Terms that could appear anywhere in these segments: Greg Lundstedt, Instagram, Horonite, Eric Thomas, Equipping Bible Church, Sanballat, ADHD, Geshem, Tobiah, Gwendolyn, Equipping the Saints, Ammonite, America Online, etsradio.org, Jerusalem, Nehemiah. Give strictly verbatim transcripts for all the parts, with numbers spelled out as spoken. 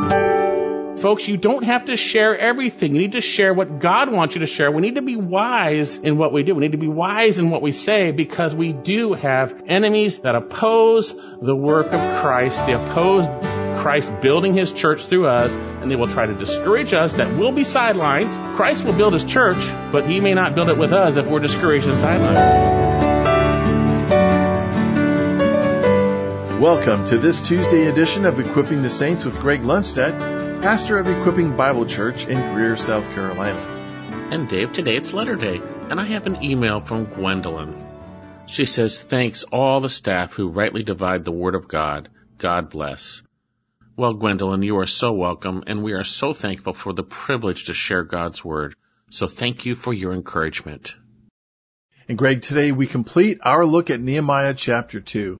Folks, you don't have to share everything. You need to share what God wants you to share. We need to be wise in what we do. We need to be wise in what we say, because we do have enemies that oppose the work of Christ. They oppose Christ building his church through us, and they will try to discourage us that we'll be sidelined. Christ will build his church, but he may not build it with us if we're discouraged and sidelined. Welcome to this Tuesday edition of Equipping the Saints with Greg Lundstedt, pastor of Equipping Bible Church in Greer, South Carolina. And Dave, today it's letter day, and I have an email from Gwendolyn. She says, thanks all the staff who rightly divide the Word of God. God bless. Well, Gwendolyn, you are so welcome, and we are so thankful for the privilege to share God's Word. So thank you for your encouragement. And Greg, today we complete our look at Nehemiah chapter two.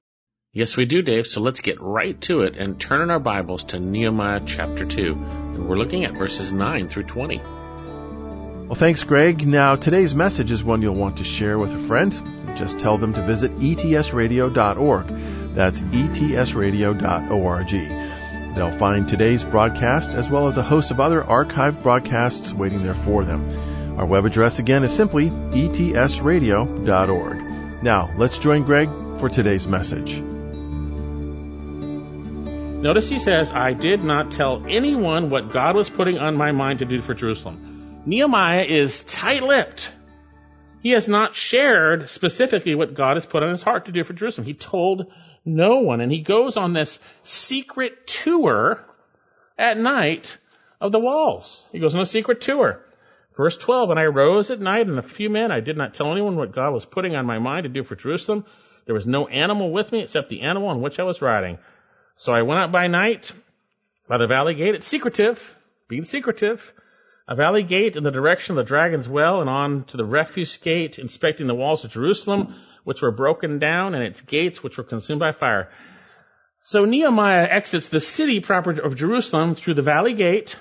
Yes, we do, Dave, so let's get right to it and turn in our Bibles to Nehemiah chapter two, and we're looking at verses nine through twenty. Well, thanks, Greg. Now, today's message is one you'll want to share with a friend. Just tell them to visit E T S radio dot org. That's E T S radio dot org. They'll find today's broadcast as well as a host of other archived broadcasts waiting there for them. Our web address, again, is simply E T S radio dot org. Now, let's join Greg for today's message. Notice he says, I did not tell anyone what God was putting on my mind to do for Jerusalem. Nehemiah is tight-lipped. He has not shared specifically what God has put on his heart to do for Jerusalem. He told no one, and he goes on this secret tour at night of the walls. He goes on a secret tour. Verse twelve, and I rose at night and a few men. I did not tell anyone what God was putting on my mind to do for Jerusalem. There was no animal with me except the animal on which I was riding. So I went out by night, by the valley gate. It's secretive, being secretive. A valley gate in the direction of the Dragon's Well and on to the Refuse Gate, inspecting the walls of Jerusalem, which were broken down, and its gates, which were consumed by fire. So Nehemiah exits the city proper of Jerusalem through the valley gate,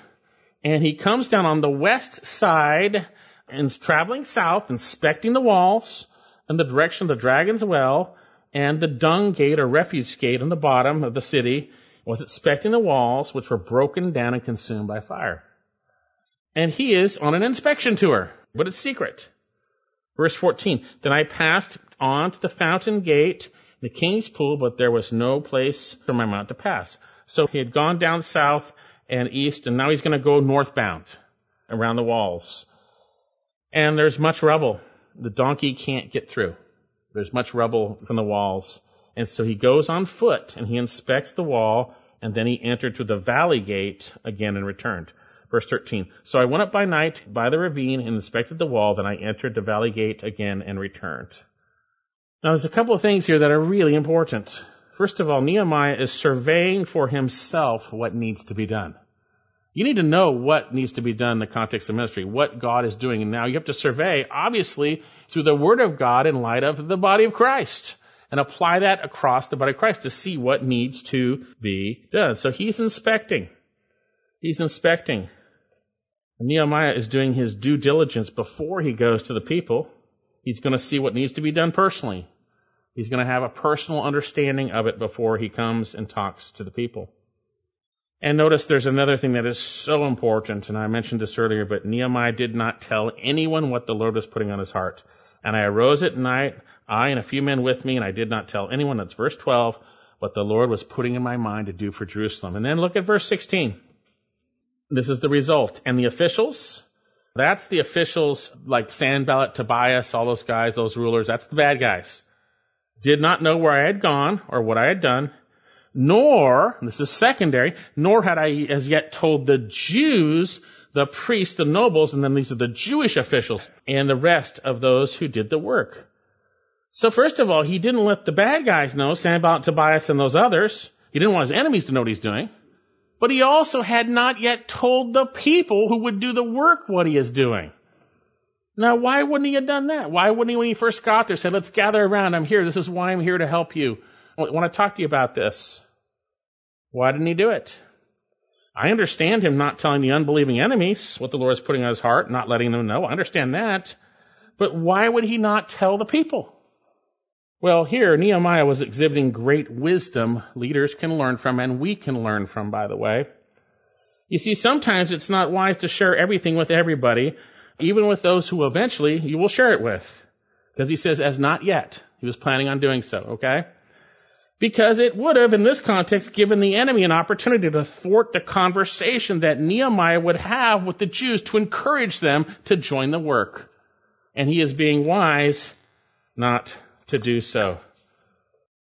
and he comes down on the west side and is traveling south, inspecting the walls in the direction of the Dragon's Well and the Dung Gate or Refuse Gate on the bottom of the city, was inspecting the walls, which were broken down and consumed by fire. And he is on an inspection tour, but it's secret. Verse fourteen, then I passed on to the Fountain Gate, the King's Pool, but there was no place for my mount to pass. So he had gone down south and east, and now he's going to go northbound around the walls. And there's much rubble. The donkey can't get through. There's much rubble from the walls. And so he goes on foot, and he inspects the wall, and then he entered through the valley gate again and returned. Verse thirteen, so I went up by night by the ravine and inspected the wall, then I entered the valley gate again and returned. Now, there's a couple of things here that are really important. First of all, Nehemiah is surveying for himself what needs to be done. You need to know what needs to be done in the context of ministry, what God is doing. And now you have to survey, obviously, through the Word of God in light of the body of Christ, and apply that across the body of Christ to see what needs to be done. So he's inspecting. He's inspecting. And Nehemiah is doing his due diligence before he goes to the people. He's going to see what needs to be done personally. He's going to have a personal understanding of it before he comes and talks to the people. And notice there's another thing that is so important, and I mentioned this earlier, but Nehemiah did not tell anyone what the Lord was putting on his heart. And I arose at night, I and a few men with me, and I did not tell anyone, that's verse twelve, what the Lord was putting in my mind to do for Jerusalem. And then look at verse sixteen. This is the result. And the officials, that's the officials like Sanballat, Tobiah, all those guys, those rulers, that's the bad guys, did not know where I had gone or what I had done. Nor, this is secondary, nor had I as yet told the Jews, the priests, the nobles, and then these are the Jewish officials, and the rest of those who did the work. So first of all, he didn't let the bad guys know, Sanballat, Tobias, and those others. He didn't want his enemies to know what he's doing. But he also had not yet told the people who would do the work what he is doing. Now, why wouldn't he have done that? Why wouldn't he, when he first got there, said, let's gather around, I'm here, this is why I'm here to help you. I want to talk to you about this. Why didn't he do it? I understand him not telling the unbelieving enemies what the Lord is putting on his heart, not letting them know. I understand that. But why would he not tell the people? Well, here, Nehemiah was exhibiting great wisdom leaders can learn from, and we can learn from, by the way. You see, sometimes it's not wise to share everything with everybody, even with those who eventually you will share it with. Because he says, as not yet. He was planning on doing so, okay? Because it would have, in this context, given the enemy an opportunity to thwart the conversation that Nehemiah would have with the Jews to encourage them to join the work. And he is being wise not to do so.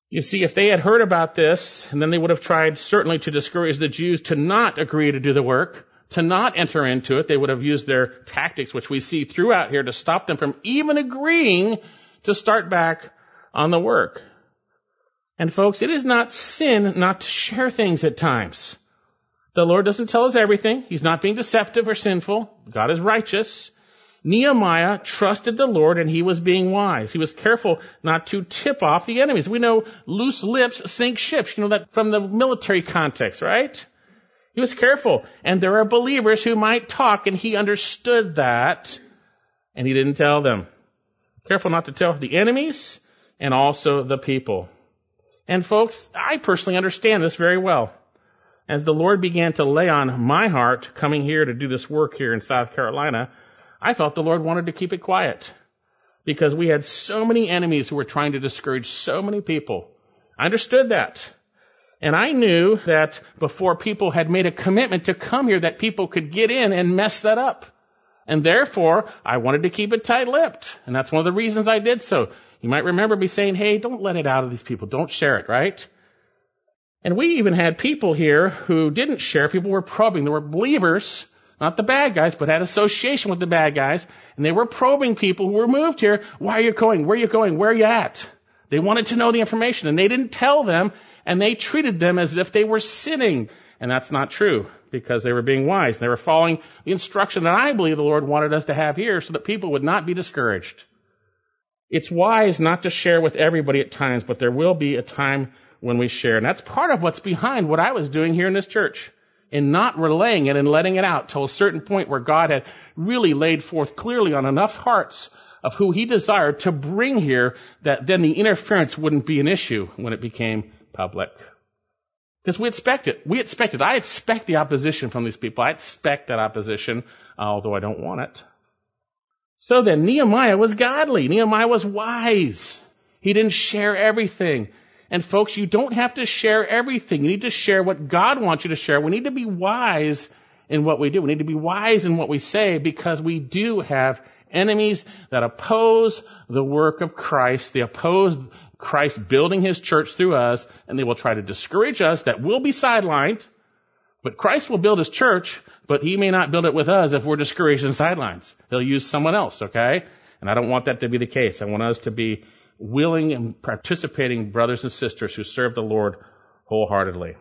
You see, if they had heard about this, and then they would have tried certainly to discourage the Jews to not agree to do the work, to not enter into it. They would have used their tactics, which we see throughout here, to stop them from even agreeing to start back on the work. And folks, it is not sin not to share things at times. The Lord doesn't tell us everything. He's not being deceptive or sinful. God is righteous. Nehemiah trusted the Lord, and he was being wise. He was careful not to tip off the enemies. We know loose lips sink ships. You know that from the military context, right? He was careful. And there are believers who might talk, and he understood that, and he didn't tell them. Careful not to tell the enemies and also the people. And folks, I personally understand this very well. As the Lord began to lay on my heart coming here to do this work here in South Carolina, I felt the Lord wanted to keep it quiet because we had so many enemies who were trying to discourage so many people. I understood that. And I knew that before people had made a commitment to come here, that people could get in and mess that up. And therefore, I wanted to keep it tight-lipped. And that's one of the reasons I did so. You might remember me saying, hey, don't let it out of these people. Don't share it, right? And we even had people here who didn't share. People were probing. There were believers, not the bad guys, but had association with the bad guys. And they were probing people who were moved here. Why are you going? Where are you going? Where are you at? They wanted to know the information, and they didn't tell them. And they treated them as if they were sinning. And that's not true, because they were being wise. They were following the instruction that I believe the Lord wanted us to have here so that people would not be discouraged. It's wise not to share with everybody at times, but there will be a time when we share. And that's part of what's behind what I was doing here in this church, in not relaying it and letting it out till a certain point where God had really laid forth clearly on enough hearts of who he desired to bring here that then the interference wouldn't be an issue when it became public. Because we expect it. We expect it. I expect the opposition from these people. I expect that opposition, although I don't want it. So then, Nehemiah was godly. Nehemiah was wise. He didn't share everything. And folks, you don't have to share everything. You need to share what God wants you to share. We need to be wise in what we do. We need to be wise in what we say, because we do have enemies that oppose the work of Christ. They oppose Christ building his church through us, and they will try to discourage us that we'll be sidelined. But Christ will build his church, but he may not build it with us if we're discouraged and sidelines. He'll use someone else, okay? And I don't want that to be the case. I want us to be willing and participating brothers and sisters who serve the Lord wholeheartedly.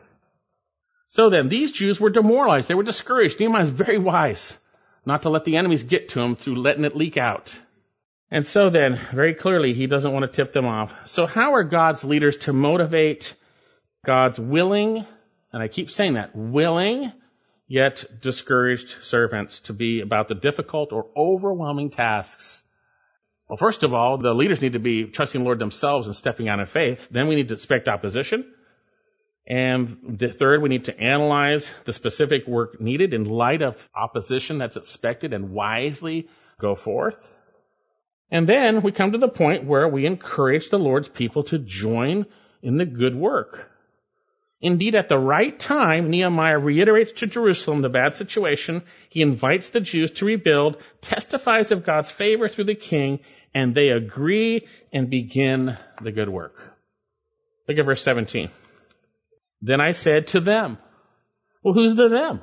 So then, these Jews were demoralized. They were discouraged. Nehemiah is very wise not to let the enemies get to him through letting it leak out. And so then, very clearly, he doesn't want to tip them off. So how are God's leaders to motivate God's willing, and I keep saying that, willing yet discouraged servants to be about the difficult or overwhelming tasks? Well, first of all, the leaders need to be trusting the Lord themselves and stepping out in faith. Then we need to expect opposition. And the third, we need to analyze the specific work needed in light of opposition that's expected and wisely go forth. And then we come to the point where we encourage the Lord's people to join in the good work. Indeed, at the right time, Nehemiah reiterates to Jerusalem the bad situation. He invites the Jews to rebuild, testifies of God's favor through the king, and they agree and begin the good work. Look at verse seventeen. Then I said to them. Well, who's the them?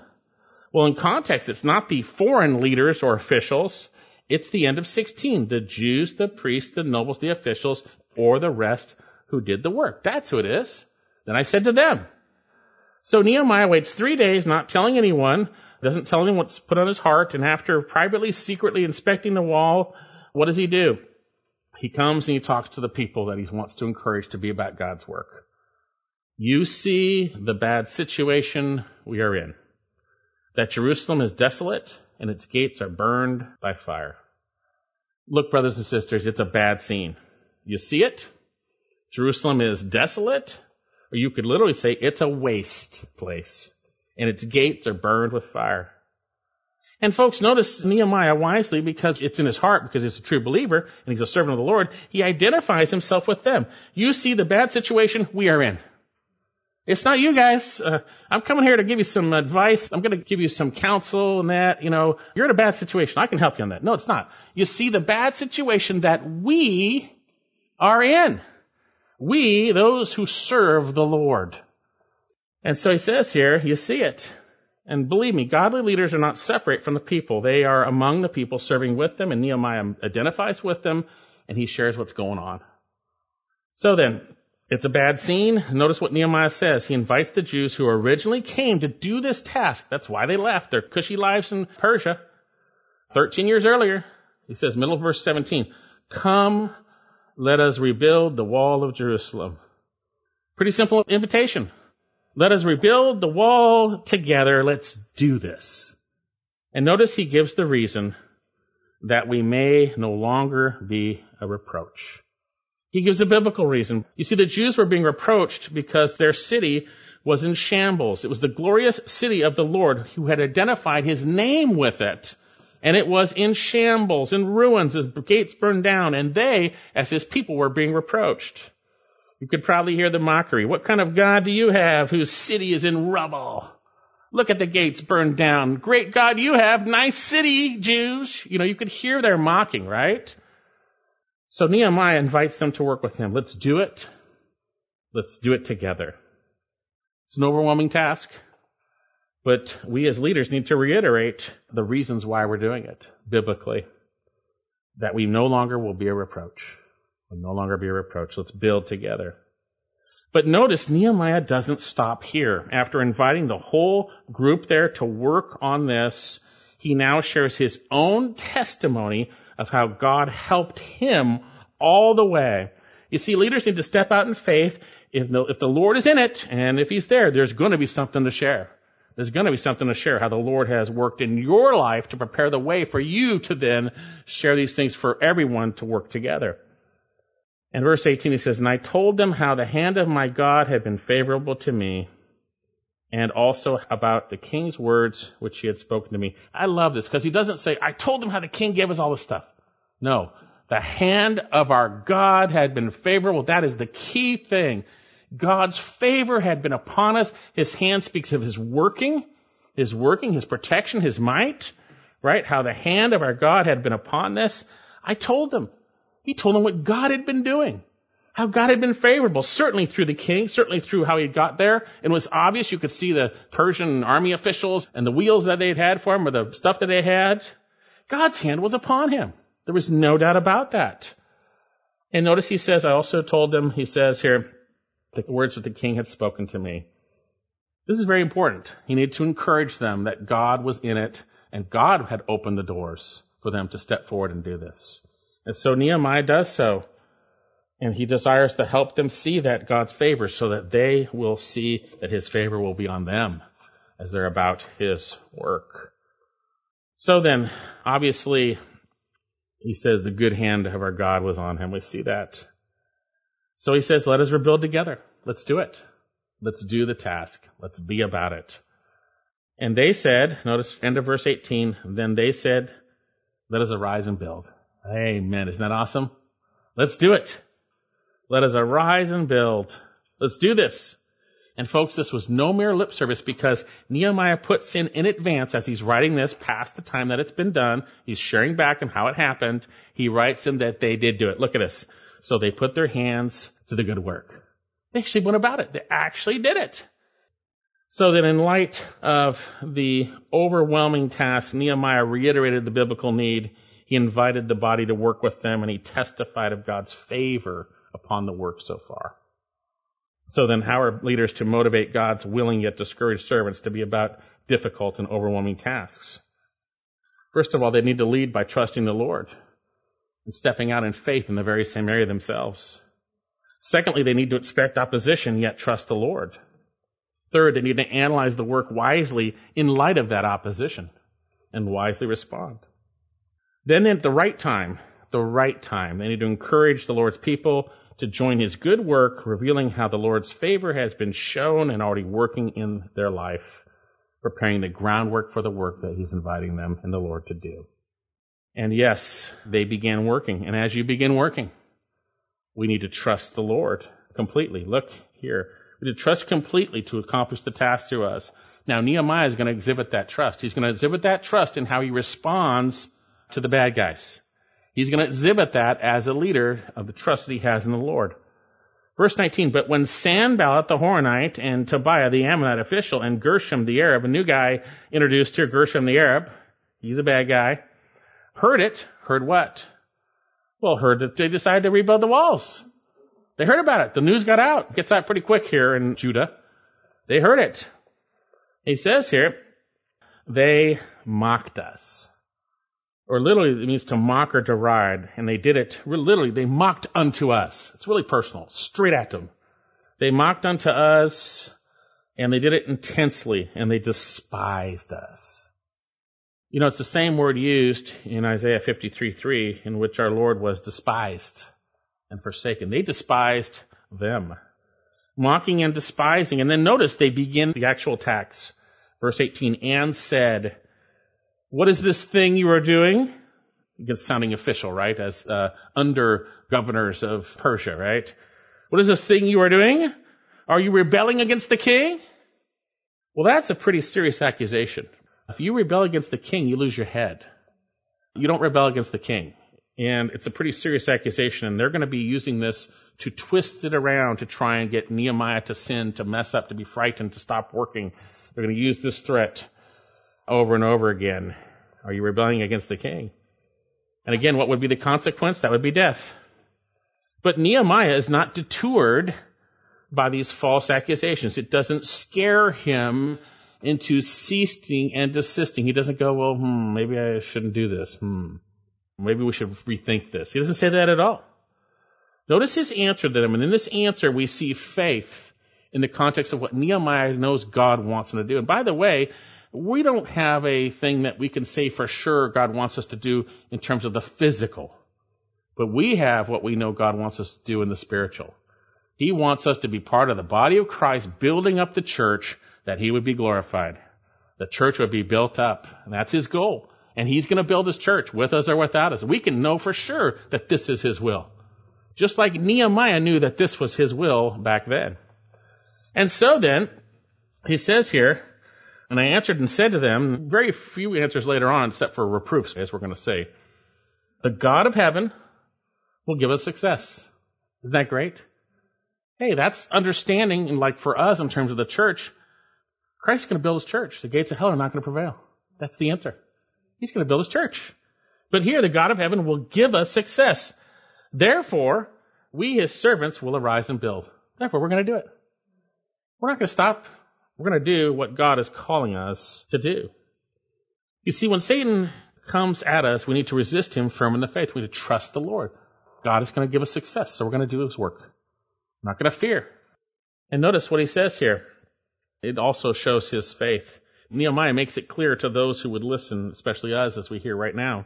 Well, in context, it's not the foreign leaders or officials. It's the end of sixteen. The Jews, the priests, the nobles, the officials, or the rest who did the work. That's who it is. Then I said to them. So Nehemiah waits three days, not telling anyone, doesn't tell anyone what's put on his heart, and after privately, secretly inspecting the wall, what does he do? He comes and he talks to the people that he wants to encourage to be about God's work. You see the bad situation we are in, that Jerusalem is desolate and its gates are burned by fire. Look, brothers and sisters, it's a bad scene. You see it? Jerusalem is desolate. Or you could literally say it's a waste place. and its gates are burned with fire. And folks, notice Nehemiah wisely, because it's in his heart, because he's a true believer and he's a servant of the Lord, he identifies himself with them. You see the bad situation we are in. It's not you guys. Uh, I'm coming here to give you some advice. I'm going to give you some counsel and that, you know, you're in a bad situation. I can help you on that. No, it's not. You see the bad situation that we are in. We, those who serve the Lord. And so he says here, you see it. And believe me, godly leaders are not separate from the people. They are among the people, serving with them, and Nehemiah identifies with them, and he shares what's going on. So then, it's a bad scene. Notice what Nehemiah says. He invites the Jews who originally came to do this task. That's why they left their cushy lives in Persia thirteen years earlier. He says, middle of verse seventeen, come, let us rebuild the wall of Jerusalem. Pretty simple invitation. Let us rebuild the wall together. Let's do this. And notice he gives the reason that we may no longer be a reproach. He gives a biblical reason. You see, the Jews were being reproached because their city was in shambles. It was the glorious city of the Lord who had identified his name with it. And it was in shambles, in ruins, the gates burned down. And they, as his people, were being reproached. You could probably hear the mockery. What kind of God do you have whose city is in rubble? Look at the gates burned down. Great God you have. Nice city, Jews. You know, you could hear their mocking, right? So Nehemiah invites them to work with him. Let's do it. Let's do it together. It's an overwhelming task, but we as leaders need to reiterate the reasons why we're doing it biblically, that we no longer will be a reproach. no longer be a reproach. Let's build together. But notice Nehemiah doesn't stop here. After inviting the whole group there to work on this, he now shares his own testimony of how God helped him all the way. You see, leaders need to step out in faith. If the, if the Lord is in it, and if he's there, there's going to be something to share. There's going to be something to share, how the Lord has worked in your life to prepare the way for you to then share these things for everyone to work together. And verse eighteen, he says, and I told them how the hand of my God had been favorable to me, and also about the king's words which he had spoken to me. I love this, because he doesn't say, I told them how the king gave us all this stuff. No, the hand of our God had been favorable. That is the key thing. God's favor had been upon us. His hand speaks of his working, his working, his protection, his might, right? How the hand of our God had been upon this. I told them. He told them what God had been doing, how God had been favorable, certainly through the king, certainly through how he got there. It was obvious. You could see the Persian army officials and the wheels that they'd had for him, or the stuff that they had. God's hand was upon him. There was no doubt about that. And notice he says, I also told them, he says here, the words that the king had spoken to me. This is very important. He needed to encourage them that God was in it, and God had opened the doors for them to step forward and do this. And so Nehemiah does so, and he desires to help them see that God's favor, so that they will see that his favor will be on them as they're about his work. So then, obviously, he says the good hand of our God was on him. We see that. So he says, let us rebuild together. Let's do it. Let's do the task. Let's be about it. And they said, notice end of verse eighteen, then they said, let us arise and build. Amen. Isn't that awesome? Let's do it. Let us arise and build. Let's do this. And folks, this was no mere lip service, because Nehemiah puts in in advance, as he's writing this past the time that it's been done, he's sharing back on how it happened. He writes in that they did do it. Look at this. So they put their hands to the good work. They actually went about it. They actually did it. So then, in light of the overwhelming task, Nehemiah reiterated the biblical need. He invited the body to work with them, and he testified of God's favor upon the work so far. So then, how are leaders to motivate God's willing yet discouraged servants to be about difficult and overwhelming tasks? First of all, they need to lead by trusting the Lord and stepping out in faith in the very same area themselves. Secondly, they need to expect opposition, yet trust the Lord. Third, they need to analyze the work wisely in light of that opposition and wisely respond. Then at the right time, the right time, they need to encourage the Lord's people to join his good work, revealing how the Lord's favor has been shown and already working in their life. preparing the groundwork for the work that he's inviting them and the Lord to do. And yes, they began working. And as you begin working, we need to trust the Lord completely. Look here. We need to trust completely to accomplish the task through us. Now, Nehemiah is going to exhibit that trust. He's going to exhibit that trust in how he responds to the bad guys. He's going to exhibit that as a leader of the trust that he has in the Lord. Verse nineteen, but when Sanballat the Horonite and Tobiah the Ammonite official and Geshem the Arab, a new guy introduced here, Geshem the Arab, he's a bad guy, heard it, heard what? Well, heard that they decided to rebuild the walls. They heard about it. The news got out. It gets out pretty quick here in Judah. They heard it. He says here, they mocked us. Or literally, it means to mock or deride. And they did it, literally, they mocked unto us. It's really personal, straight at them. They mocked unto us, and they did it intensely, and they despised us. You know, it's the same word used in Isaiah fifty-three three, in which our Lord was despised and forsaken. They despised them. Mocking and despising. And then notice they begin the actual attacks. Verse eighteen, and said, what is this thing you are doing? It's sounding official, right? As uh, under governors of Persia, right? What is this thing you are doing? Are you rebelling against the king? Well, that's a pretty serious accusation. If you rebel against the king, you lose your head. You don't rebel against the king. And it's a pretty serious accusation. And they're going to be using this to twist it around to try and get Nehemiah to sin, to mess up, to be frightened, to stop working. They're going to use this threat over and over again. Are you rebelling against the king? And again, what would be the consequence? That would be death. But Nehemiah is not deterred by these false accusations. It doesn't scare him into ceasing and desisting. He doesn't go, well, hmm, maybe I shouldn't do this. Hmm, maybe we should rethink this. He doesn't say that at all. Notice his answer to them. And in this answer, we see faith in the context of what Nehemiah knows God wants him to do. And by the way, we don't have a thing that we can say for sure God wants us to do in terms of the physical. But we have what we know God wants us to do in the spiritual. He wants us to be part of the body of Christ, building up the church, that he would be glorified. The church would be built up. And that's his goal. And he's going to build his church with us or without us. We can know for sure that this is his will. Just like Nehemiah knew that this was his will back then. And so then, he says here, and I answered and said to them, very few answers later on except for reproofs, as we're going to say, the God of heaven will give us success. Isn't that great? Hey, that's understanding, and like for us in terms of the church, Christ is going to build his church. The gates of hell are not going to prevail. That's the answer. He's going to build his church. But here, the God of heaven will give us success. Therefore, we, his servants, will arise and build. Therefore, we're going to do it. We're not going to stop. We're going to do what God is calling us to do. You see, when Satan comes at us, we need to resist him firm in the faith. We need to trust the Lord. God is going to give us success, so we're going to do his work. We're not going to fear. And notice what he says here. It also shows his faith. Nehemiah makes it clear to those who would listen, especially us as we hear right now,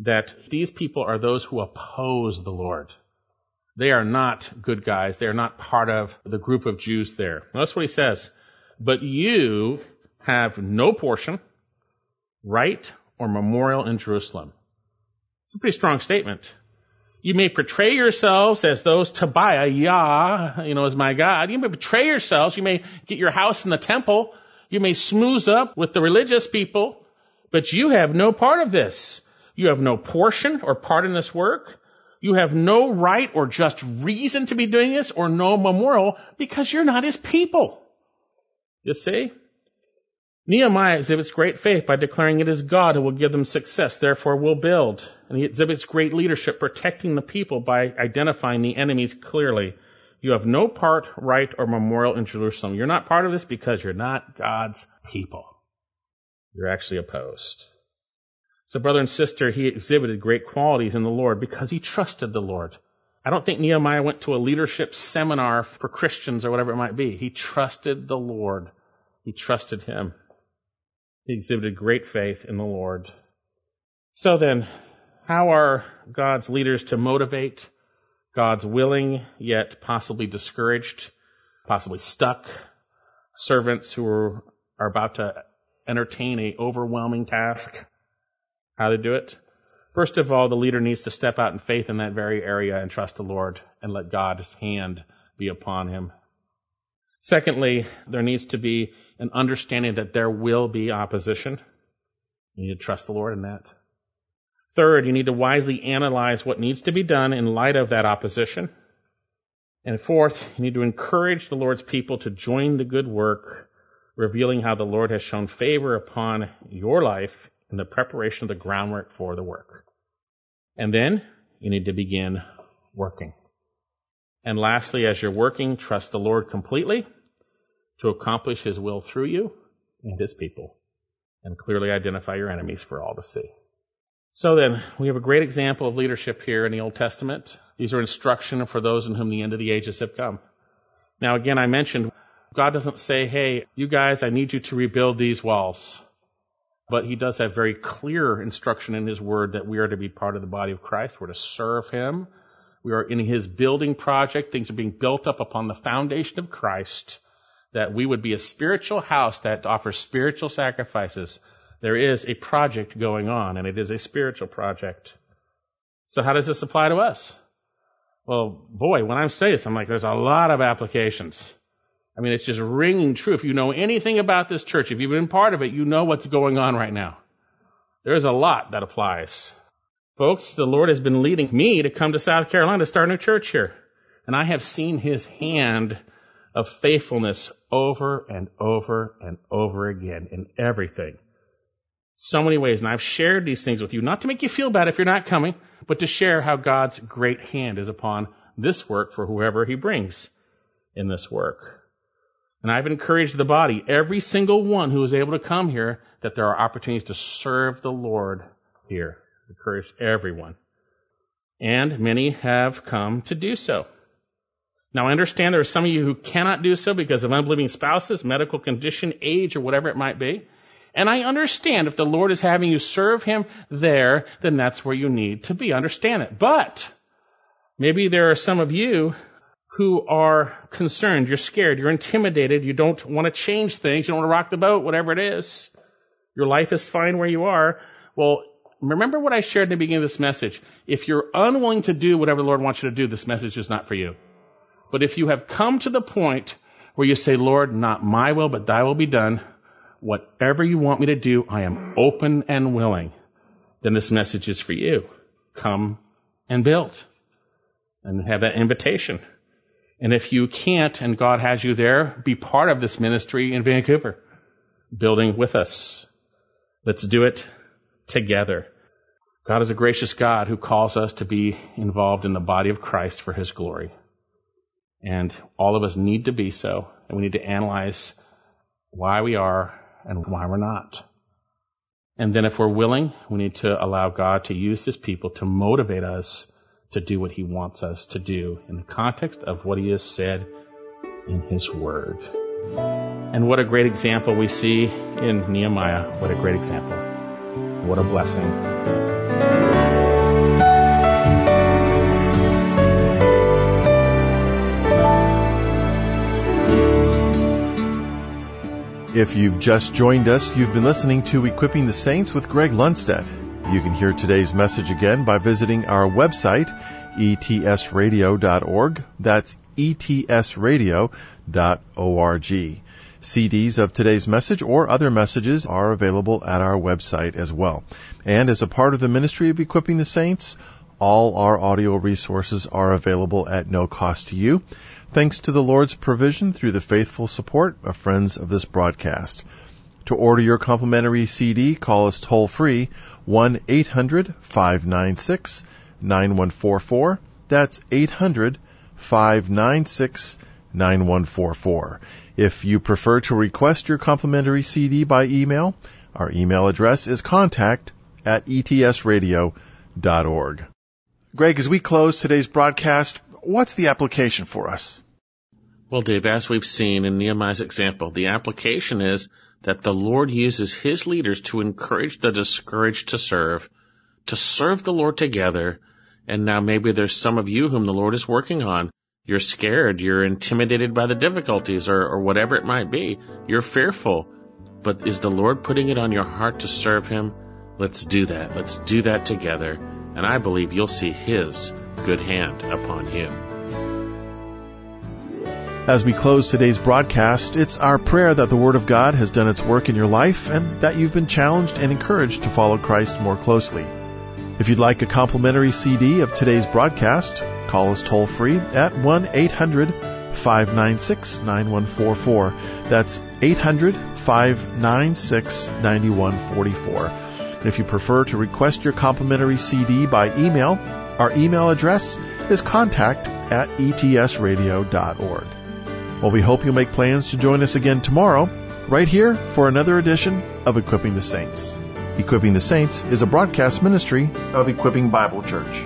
that these people are those who oppose the Lord. They are not good guys. They are not part of the group of Jews there. Notice what he says. But you have no portion, right, or memorial in Jerusalem. It's a pretty strong statement. You may portray yourselves as those Tobiah, Yah, you know, as my God. You may portray yourselves. You may get your house in the temple. You may smooze up with the religious people. But you have no part of this. You have no portion or part in this work. You have no right or just reason to be doing this, or no memorial, because you're not his people. You see? Nehemiah exhibits great faith by declaring it is God who will give them success, therefore will build. And he exhibits great leadership, protecting the people by identifying the enemies clearly. You have no part, right, or memorial in Jerusalem. You're not part of this because you're not God's people. You're actually opposed. So, brother and sister, he exhibited great qualities in the Lord because he trusted the Lord. I don't think Nehemiah went to a leadership seminar for Christians or whatever it might be. He trusted the Lord. He trusted him. He exhibited great faith in the Lord. So then, how are God's leaders to motivate God's willing, yet possibly discouraged, possibly stuck servants who are are about to entertain an overwhelming task, how to do it. First of all, the leader needs to step out in faith in that very area and trust the Lord and let God's hand be upon him. Secondly, there needs to be an understanding that there will be opposition. You need to trust the Lord in that. Third, you need to wisely analyze what needs to be done in light of that opposition. And fourth, you need to encourage the Lord's people to join the good work, revealing how the Lord has shown favor upon your life in the preparation of the groundwork for the work. And then you need to begin working. And lastly, as you're working, trust the Lord completely to accomplish his will through you and his people, and clearly identify your enemies for all to see. So then, we have a great example of leadership here in the Old Testament. These are instruction for those in whom the end of the ages have come. Now again, I mentioned, God doesn't say, hey, you guys, I need you to rebuild these walls. But he does have very clear instruction in his word that we are to be part of the body of Christ. We're to serve him. We are in his building project. Things are being built up upon the foundation of Christ, that we would be a spiritual house that offers spiritual sacrifices. There is a project going on, and it is a spiritual project. So how does this apply to us? Well, boy, when I say this, I'm like, there's a lot of applications. I mean, it's just ringing true. If you know anything about this church, if you've been part of it, you know what's going on right now. There's a lot that applies. Folks, the Lord has been leading me to come to South Carolina to start a new church here. And I have seen his hand of faithfulness over and over and over again in everything. So many ways. And I've shared these things with you, not to make you feel bad if you're not coming, but to share how God's great hand is upon this work for whoever he brings in this work. And I've encouraged the body, every single one who is able to come here, that there are opportunities to serve the Lord here. Encourage everyone. And many have come to do so. Now, I understand there are some of you who cannot do so because of unbelieving spouses, medical condition, age, or whatever it might be. And I understand if the Lord is having you serve him there, then that's where you need to be. Understand it. But maybe there are some of you who are concerned, you're scared, you're intimidated, you don't want to change things, you don't want to rock the boat, whatever it is. Your life is fine where you are. Well, remember what I shared in the beginning of this message. If you're unwilling to do whatever the Lord wants you to do, this message is not for you. But if you have come to the point where you say, Lord, not my will, but thy will be done, whatever you want me to do, I am open and willing, then this message is for you. Come and build and have that invitation. And if you can't and God has you there, be part of this ministry in Vancouver, building with us. Let's do it together. God is a gracious God who calls us to be involved in the body of Christ for his glory. And all of us need to be so, and we need to analyze why we are and why we're not. And then if we're willing, we need to allow God to use his people to motivate us to do what he wants us to do in the context of what he has said in his word. And what a great example we see in Nehemiah. What a great example. What a blessing. If you've just joined us, you've been listening to Equipping the Saints with Greg Lundstedt. You can hear today's message again by visiting our website, e t s radio dot org. That's e t s radio dot org. C Ds of today's message or other messages are available at our website as well. And as a part of the ministry of Equipping the Saints, all our audio resources are available at no cost to you, thanks to the Lord's provision through the faithful support of friends of this broadcast. To order your complimentary C D, call us toll-free one eight hundred five nine six nine one four four. That's eight hundred five nine six nine one four four. If you prefer to request your complimentary C D by email, our email address is contact at e t s radio dot org. Greg, as we close today's broadcast, what's the application for us? Well, Dave, as we've seen in Nehemiah's example, the application is that the Lord uses his leaders to encourage the discouraged to serve, to serve the Lord together. And now maybe there's some of you whom the Lord is working on. You're scared. You're intimidated by the difficulties or, or whatever it might be. You're fearful. But is the Lord putting it on your heart to serve Him? Let's do that. Let's do that together. And I believe you'll see His good hand upon you. As we close today's broadcast, it's our prayer that the Word of God has done its work in your life and that you've been challenged and encouraged to follow Christ more closely. If you'd like a complimentary C D of today's broadcast, call us toll-free at one eight hundred five nine six nine one four four. That's eight hundred five nine six nine one four four. If you prefer to request your complimentary C D by email, our email address is contact at etsradio.org. Well, we hope you'll make plans to join us again tomorrow, right here for another edition of Equipping the Saints. Equipping the Saints is a broadcast ministry of Equipping Bible Church.